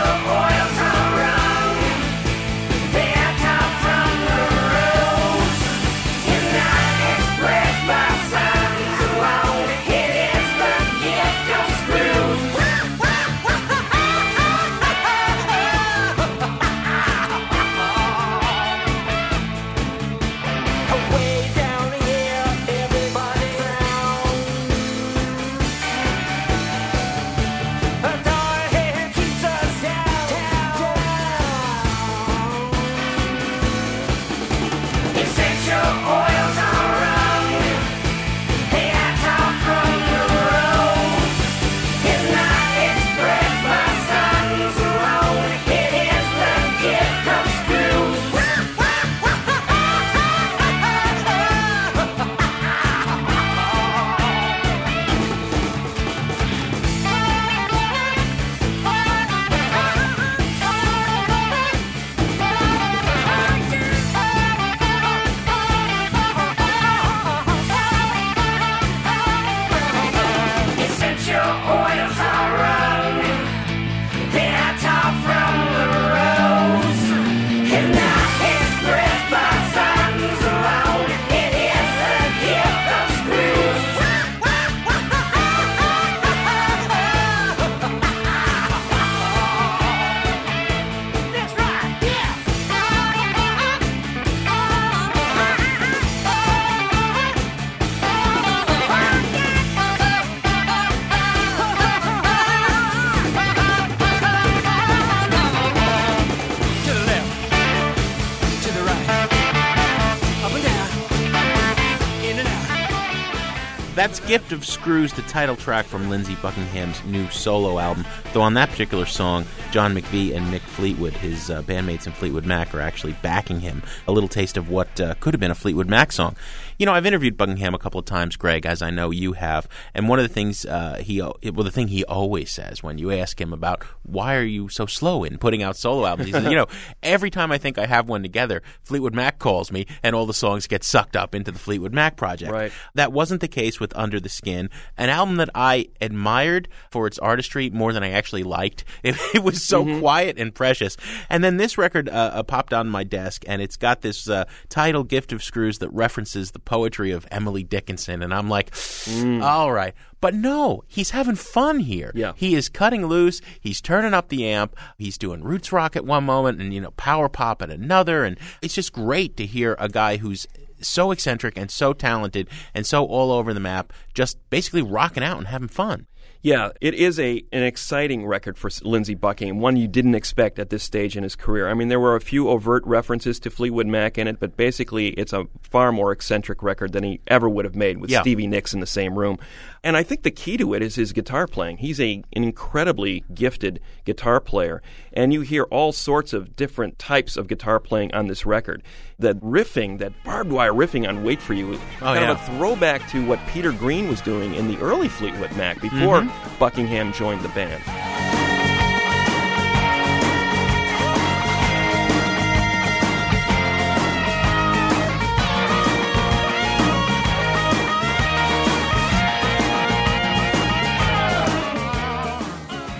That's Gift of Screws, the title track from Lindsey Buckingham's new solo album, though on that particular song, John McVie and Mick Fleetwood, his uh, bandmates in Fleetwood Mac, are actually backing him. A little taste of what uh, could have been a Fleetwood Mac song. You know, I've interviewed Buckingham a couple of times, Greg, as I know you have, and one of the things uh, he, well, the thing he always says when you ask him about why are you so slow in putting out solo albums, he says, you know, every time I think I have one together, Fleetwood Mac calls me, and all the songs get sucked up into the Fleetwood Mac project. Right. That wasn't the case with Under the Skin, an album that I admired for its artistry more than I actually liked. It, it was so mm-hmm. quiet and precious. And then this record uh, uh, popped on my desk, and it's got this uh, title, Gift of Screws, that references the poetry of Emily Dickinson, and I'm like, mm. all right. But no, he's having fun here. Yeah. He is cutting loose. He's turning up the amp. He's doing roots rock at one moment and, you know, power pop at another. And it's just great to hear a guy who's so eccentric and so talented and so all over the map just basically rocking out and having fun. Yeah, it is a an exciting record for Lindsey Buckingham, one you didn't expect at this stage in his career. I mean, there were a few overt references to Fleetwood Mac in it, but basically it's a far more eccentric record than he ever would have made with yeah. Stevie Nicks in the same room. And I think the key to it is his guitar playing. He's a, an incredibly gifted guitar player, and you hear all sorts of different types of guitar playing on this record. That riffing, that barbed wire riffing on Wait For You, is oh, kind yeah. of a throwback to what Peter Green was doing in the early Fleetwood Mac before mm-hmm. Buckingham joined the band.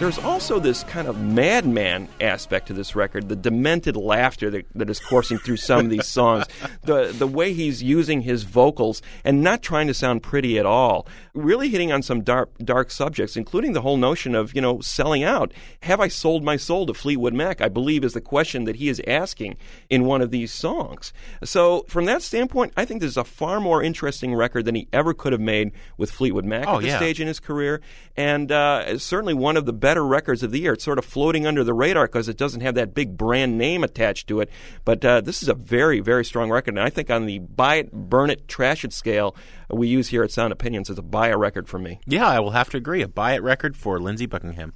There's also this kind of madman aspect to this record, the demented laughter that, that is coursing through some of these songs, the the way he's using his vocals and not trying to sound pretty at all, really hitting on some dark dark subjects, including the whole notion of, you know, selling out. Have I sold my soul to Fleetwood Mac, I believe, is the question that he is asking in one of these songs. So from that standpoint, I think this is a far more interesting record than he ever could have made with Fleetwood Mac oh, at this yeah. stage in his career, and uh, certainly one of the best better records of the year. It's sort of floating under the radar because it doesn't have that big brand name attached to it. But uh, this is a very, very strong record. And I think on the buy it, burn it, trash it scale we use here at Sound Opinions, it's a buy a record for me. Yeah, I will have to agree. A buy it record for Lindsey Buckingham.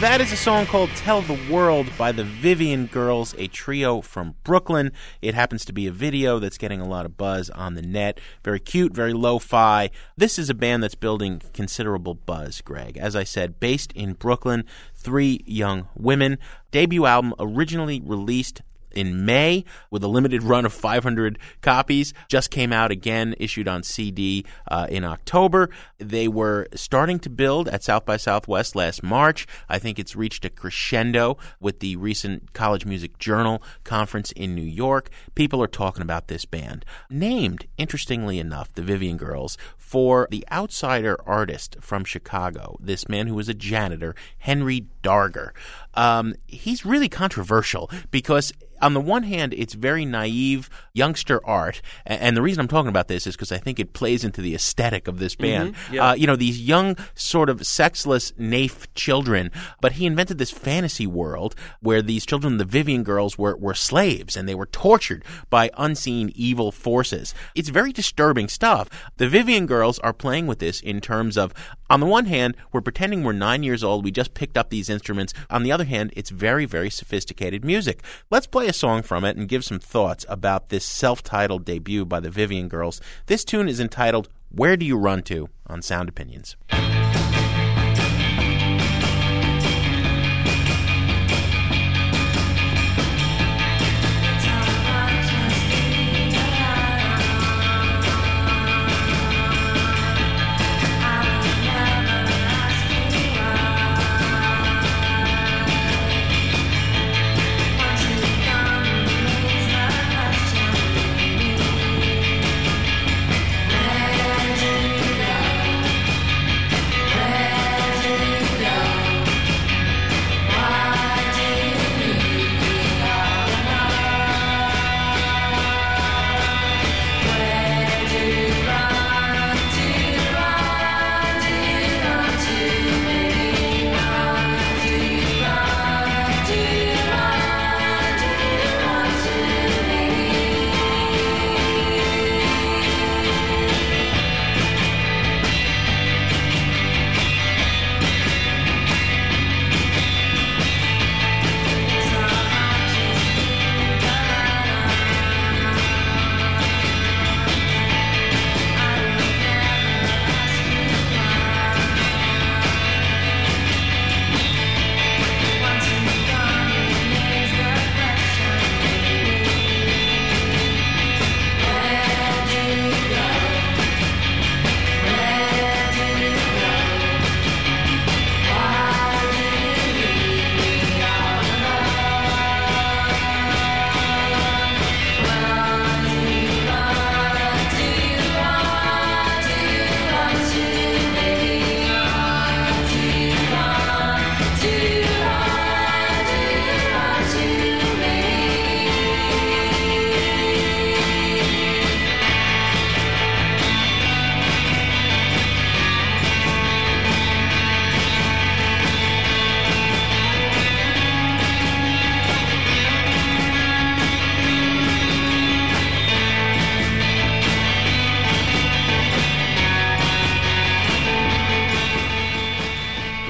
That is a song called Tell the World by the Vivian Girls, a trio from Brooklyn. It happens to be a video that's getting a lot of buzz on the net. Very cute, very lo-fi. This is a band that's building considerable buzz, Greg. As I said, based in Brooklyn, three young women. Debut album originally released in May with a limited run of five hundred copies, just came out again, issued on C D uh, in October. They were starting to build at South by Southwest last March. I think it's reached a crescendo with the recent College Music Journal conference in New York. People are talking about this band, named, interestingly enough, the Vivian Girls, for the outsider artist from Chicago, this man who was a janitor, Henry Darger. Um, he's really controversial because on the one hand, it's very naive youngster art, and the reason I'm talking about this is because I think it plays into the aesthetic of this band. Mm-hmm, yeah. uh, you know, these young, sort of sexless, naif children, but he invented this fantasy world where these children, the Vivian Girls, were, were slaves, and they were tortured by unseen evil forces. It's very disturbing stuff. The Vivian Girls are playing with this in terms of, on the one hand, we're pretending we're nine years old, we just picked up these instruments. On the other hand, it's very, very sophisticated music. Let's play a song from it and give some thoughts about this self-titled debut by the Vivian Girls. This tune is entitled Where Do You Run To on Sound Opinions.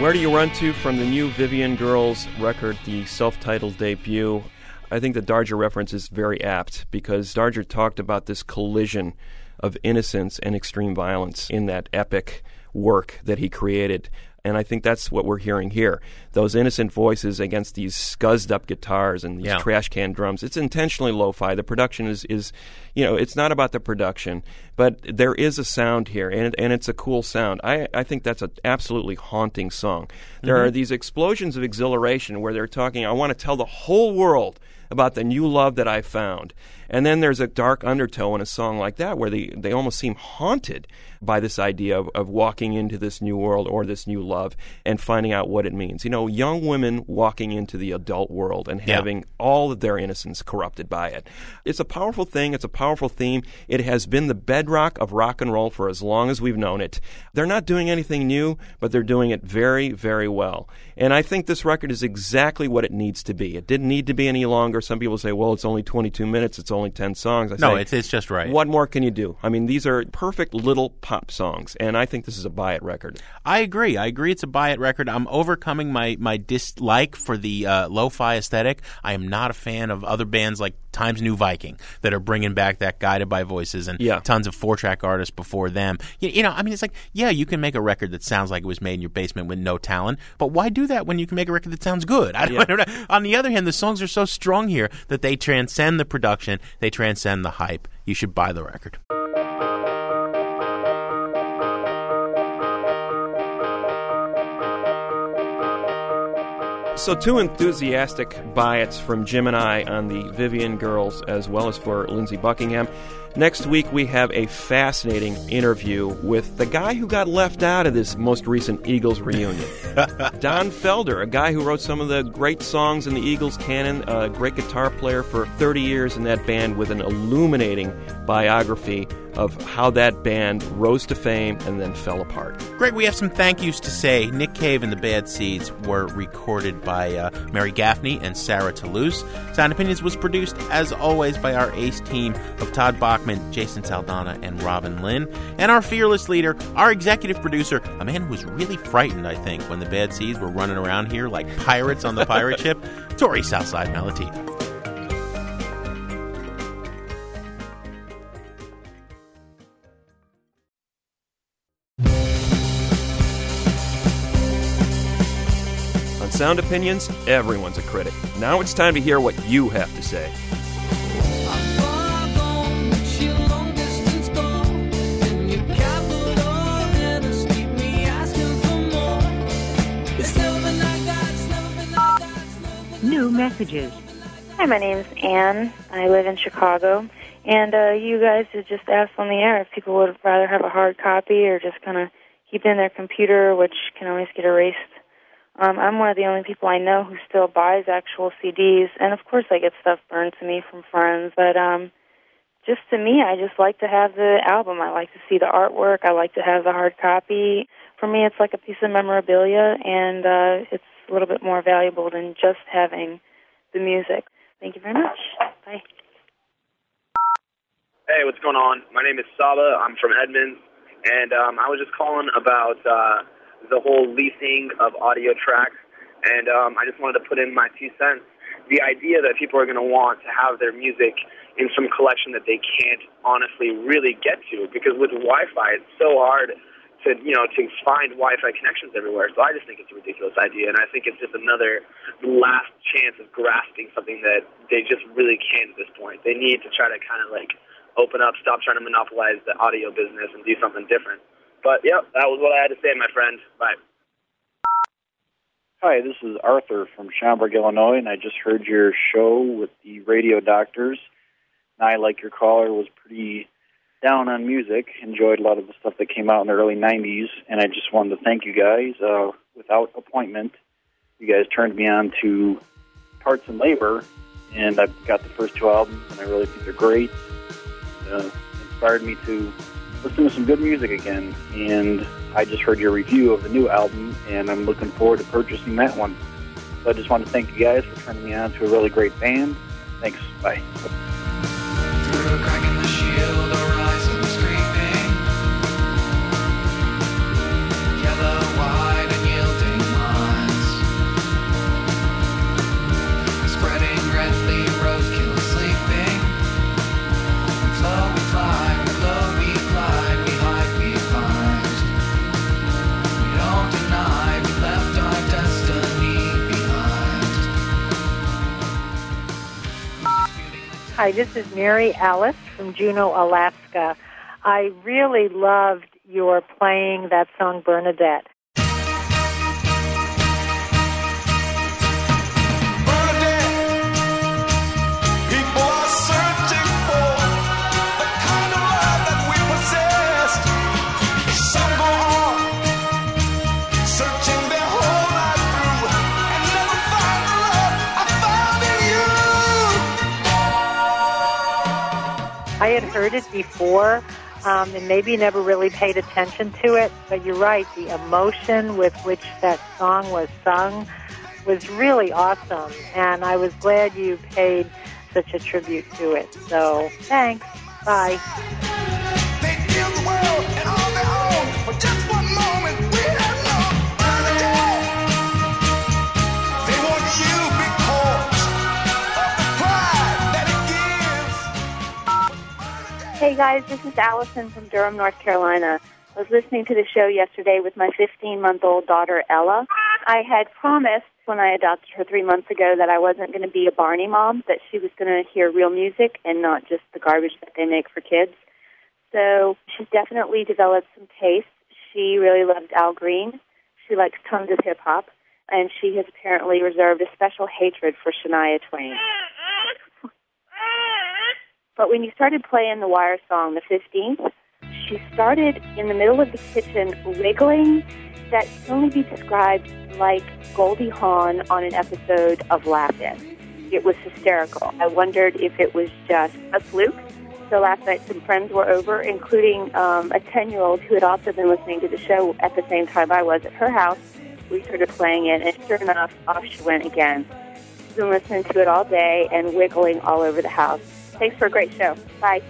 Where Do You Run To from the new Vivian Girls record, the self-titled debut. I think the Darger reference is very apt because Darger talked about this collision of innocence and extreme violence in that epic work that he created. And I think that's what we're hearing here. Those innocent voices against these scuzzed-up guitars and these yeah. trash can drums. It's intentionally lo-fi. The production is, is, you know, it's not about the production, but there is a sound here, and it, and it's a cool sound. I, I think that's an absolutely haunting song. There mm-hmm. are these explosions of exhilaration where they're talking, I want to tell the whole world about the new love that I found. And then there's a dark undertow in a song like that where they, they almost seem haunted by this idea of, of walking into this new world or this new love and finding out what it means. You know, young women walking into the adult world and yeah. having all of their innocence corrupted by it. It's a powerful thing. It's a powerful theme. It has been the bedrock of rock and roll for as long as we've known it. They're not doing anything new, but they're doing it very, very well. And I think this record is exactly what it needs to be. It didn't need to be any longer. Some people say, well, it's only twenty-two minutes. It's only only ten songs. I no, say, it's, it's just right. What more can you do? I mean, these are perfect little pop songs, and I think this is a buy-it record. I agree. I agree it's a buy-it record. I'm overcoming my, my dislike for the uh, lo-fi aesthetic. I am not a fan of other bands like Times New Viking that are bringing back that Guided by Voices and yeah. tons of four-track artists before them. You, you know, I mean, it's like, yeah, you can make a record that sounds like it was made in your basement with no talent, but why do that when you can make a record that sounds good? I don't, yeah. I don't know. On the other hand, the songs are so strong here that they transcend the production. They transcend the hype. You should buy the record. So two enthusiastic buy-its from Jim and I on the Vivian Girls, as well as for Lindsey Buckingham. Next week, we have a fascinating interview with the guy who got left out of this most recent Eagles reunion. Don Felder, a guy who wrote some of the great songs in the Eagles canon, a great guitar player for thirty years in that band, with an illuminating biography of how that band rose to fame and then fell apart. Greg, we have some thank yous to say. Nick Cave and the Bad Seeds were recorded by uh, Mary Gaffney and Sarah Toulouse. Sound Opinions was produced, as always, by our ace team of Todd Bachman, Jason Saldana, and Robin Lynn. And our fearless leader, our executive producer, a man who was really frightened, I think, when the Bad Seeds were running around here like pirates on the pirate ship, Tori Southside Malatia. Sound Opinions, everyone's a critic. Now it's time to hear what you have to say. New messages. Hi, my name's Ann. I live in Chicago. And uh, you guys had just asked on the air if people would rather have a hard copy or just kind of keep it in their computer, which can always get erased. Um, I'm one of the only people I know who still buys actual C Ds, and of course I get stuff burned to me from friends, but um, just to me, I just like to have the album. I like to see the artwork. I like to have the hard copy. For me, it's like a piece of memorabilia, and uh, it's a little bit more valuable than just having the music. Thank you very much. Bye. Hey, what's going on? My name is Saba. I'm from Edmonds, and um, I was just calling about... Uh, the whole leasing of audio tracks, and um, I just wanted to put in my two cents. The idea that people are going to want to have their music in some collection that they can't honestly really get to, because with Wi-Fi it's so hard to, you know, to find Wi-Fi connections everywhere. So I just think it's a ridiculous idea, and I think it's just another last chance of grasping something that they just really can't at this point. They need to try to kind of like open up, stop trying to monopolize the audio business, and do something different. But, yeah, that was what I had to say, my friend. Bye. Hi, this is Arthur from Schaumburg, Illinois, and I just heard your show with the Radio Doctors. And I, like your caller, was pretty down on music, enjoyed a lot of the stuff that came out in the early nineties, and I just wanted to thank you guys. Uh, without appointment, you guys turned me on to Parts and Labor, and I've got the first two albums, and I really think they're great. Uh, inspired me to... listen to some good music again, and I just heard your review of the new album, and I'm looking forward to purchasing that one. So I just want to thank you guys for turning me on to a really great band. Thanks. Bye. Hi, this is Mary Alice from Juneau, Alaska. I really loved your playing that song, Bernadette. I had heard it before, um, and maybe never really paid attention to it, but you're right, the emotion with which that song was sung was really awesome, and I was glad you paid such a tribute to it. So, thanks. Bye. Hey guys, this is Allison from Durham, North Carolina. I was listening to the show yesterday with my fifteen-month-old daughter, Ella. I had promised when I adopted her three months ago that I wasn't going to be a Barney mom, that she was going to hear real music and not just the garbage that they make for kids. So she's definitely developed some taste. She really loves Al Green. She likes tons of hip-hop. And she has apparently reserved a special hatred for Shania Twain. But when you started playing the Wire song, the fifteenth, she started in the middle of the kitchen wiggling that can only be described like Goldie Hawn on an episode of Laugh-In. It was hysterical. I wondered if it was just a fluke. So last night some friends were over, including um, a ten-year-old who had also been listening to the show at the same time I was at her house. We started playing it, and sure enough, off she went again. She's been listening to it all day and wiggling all over the house. Thanks for a great show. Bye.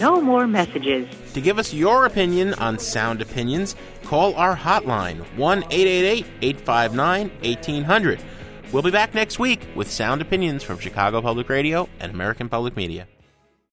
No more messages. To give us your opinion on Sound Opinions, call our hotline, one eight eight eight, eight five nine, one eight zero zero. We'll be back next week with Sound Opinions from Chicago Public Radio and American Public Media.